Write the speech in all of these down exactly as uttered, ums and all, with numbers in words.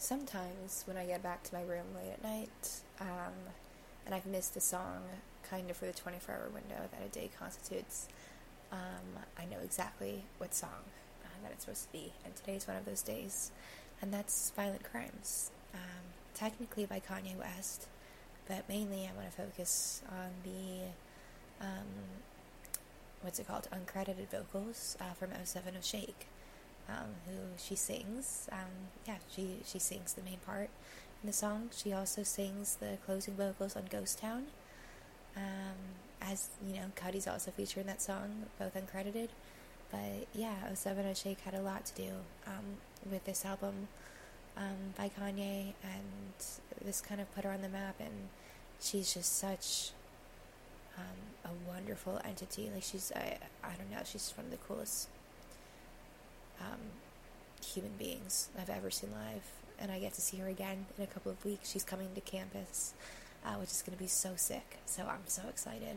sometimes when I get back to my room late at night, um, and I've missed a song kind of for the twenty-four hour window that a day constitutes, um, I know exactly what song uh, that it's supposed to be, and today's one of those days, and that's Violent Crimes, um, technically by Kanye West, but mainly I want to focus on the, um, what's it called, uncredited vocals uh, from oh seventy Shake, um, who she sings, um, yeah, she, she sings the main part in the song. She also sings the closing vocals on Ghost Town, um, as, you know, Cuddy's also featured in that song, both uncredited, but yeah, oh seventy Shake had a lot to do, um, with this album, um, by Kanye, and this kind of put her on the map, and she's just such, um, a wonderful entity. Like, she's, I, I don't know, she's one of the coolest, um, human beings I've ever seen live, and I get to see her again in a couple of weeks. She's coming to campus, uh, which is going to be so sick, so I'm so excited,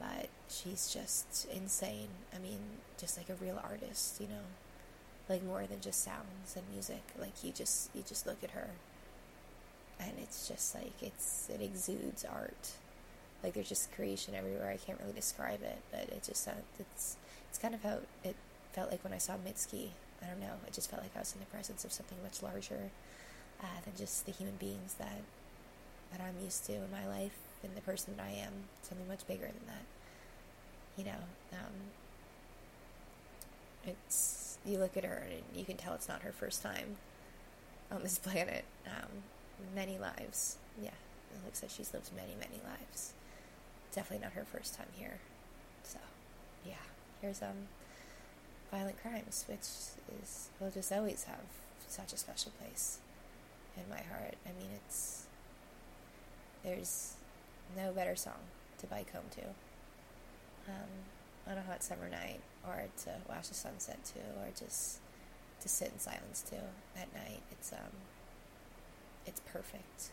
but she's just insane. I mean, just like a real artist, you know, like more than just sounds and music. Like, you just, you just look at her, and it's just like, it's, it exudes art. Like, there's just creation everywhere. I can't really describe it, but it just, it's, it's kind of how it felt like when I saw Mitski. I don't know, it just felt like I was in the presence of something much larger uh, than just the human beings that, that I'm used to in my life, and the person that I am, something much bigger than that, you know, um, it's, you look at her, and you can tell it's not her first time on this planet, um, many lives, yeah, it looks like she's lived many, many lives, definitely not her first time here, so, yeah, here's, um, Violent Crimes, which is, will just always have such a special place in my heart. I mean, it's, there's no better song to bike home to, um, on a hot summer night, or to watch the sunset to, or just to sit in silence to at night. It's, um, it's perfect.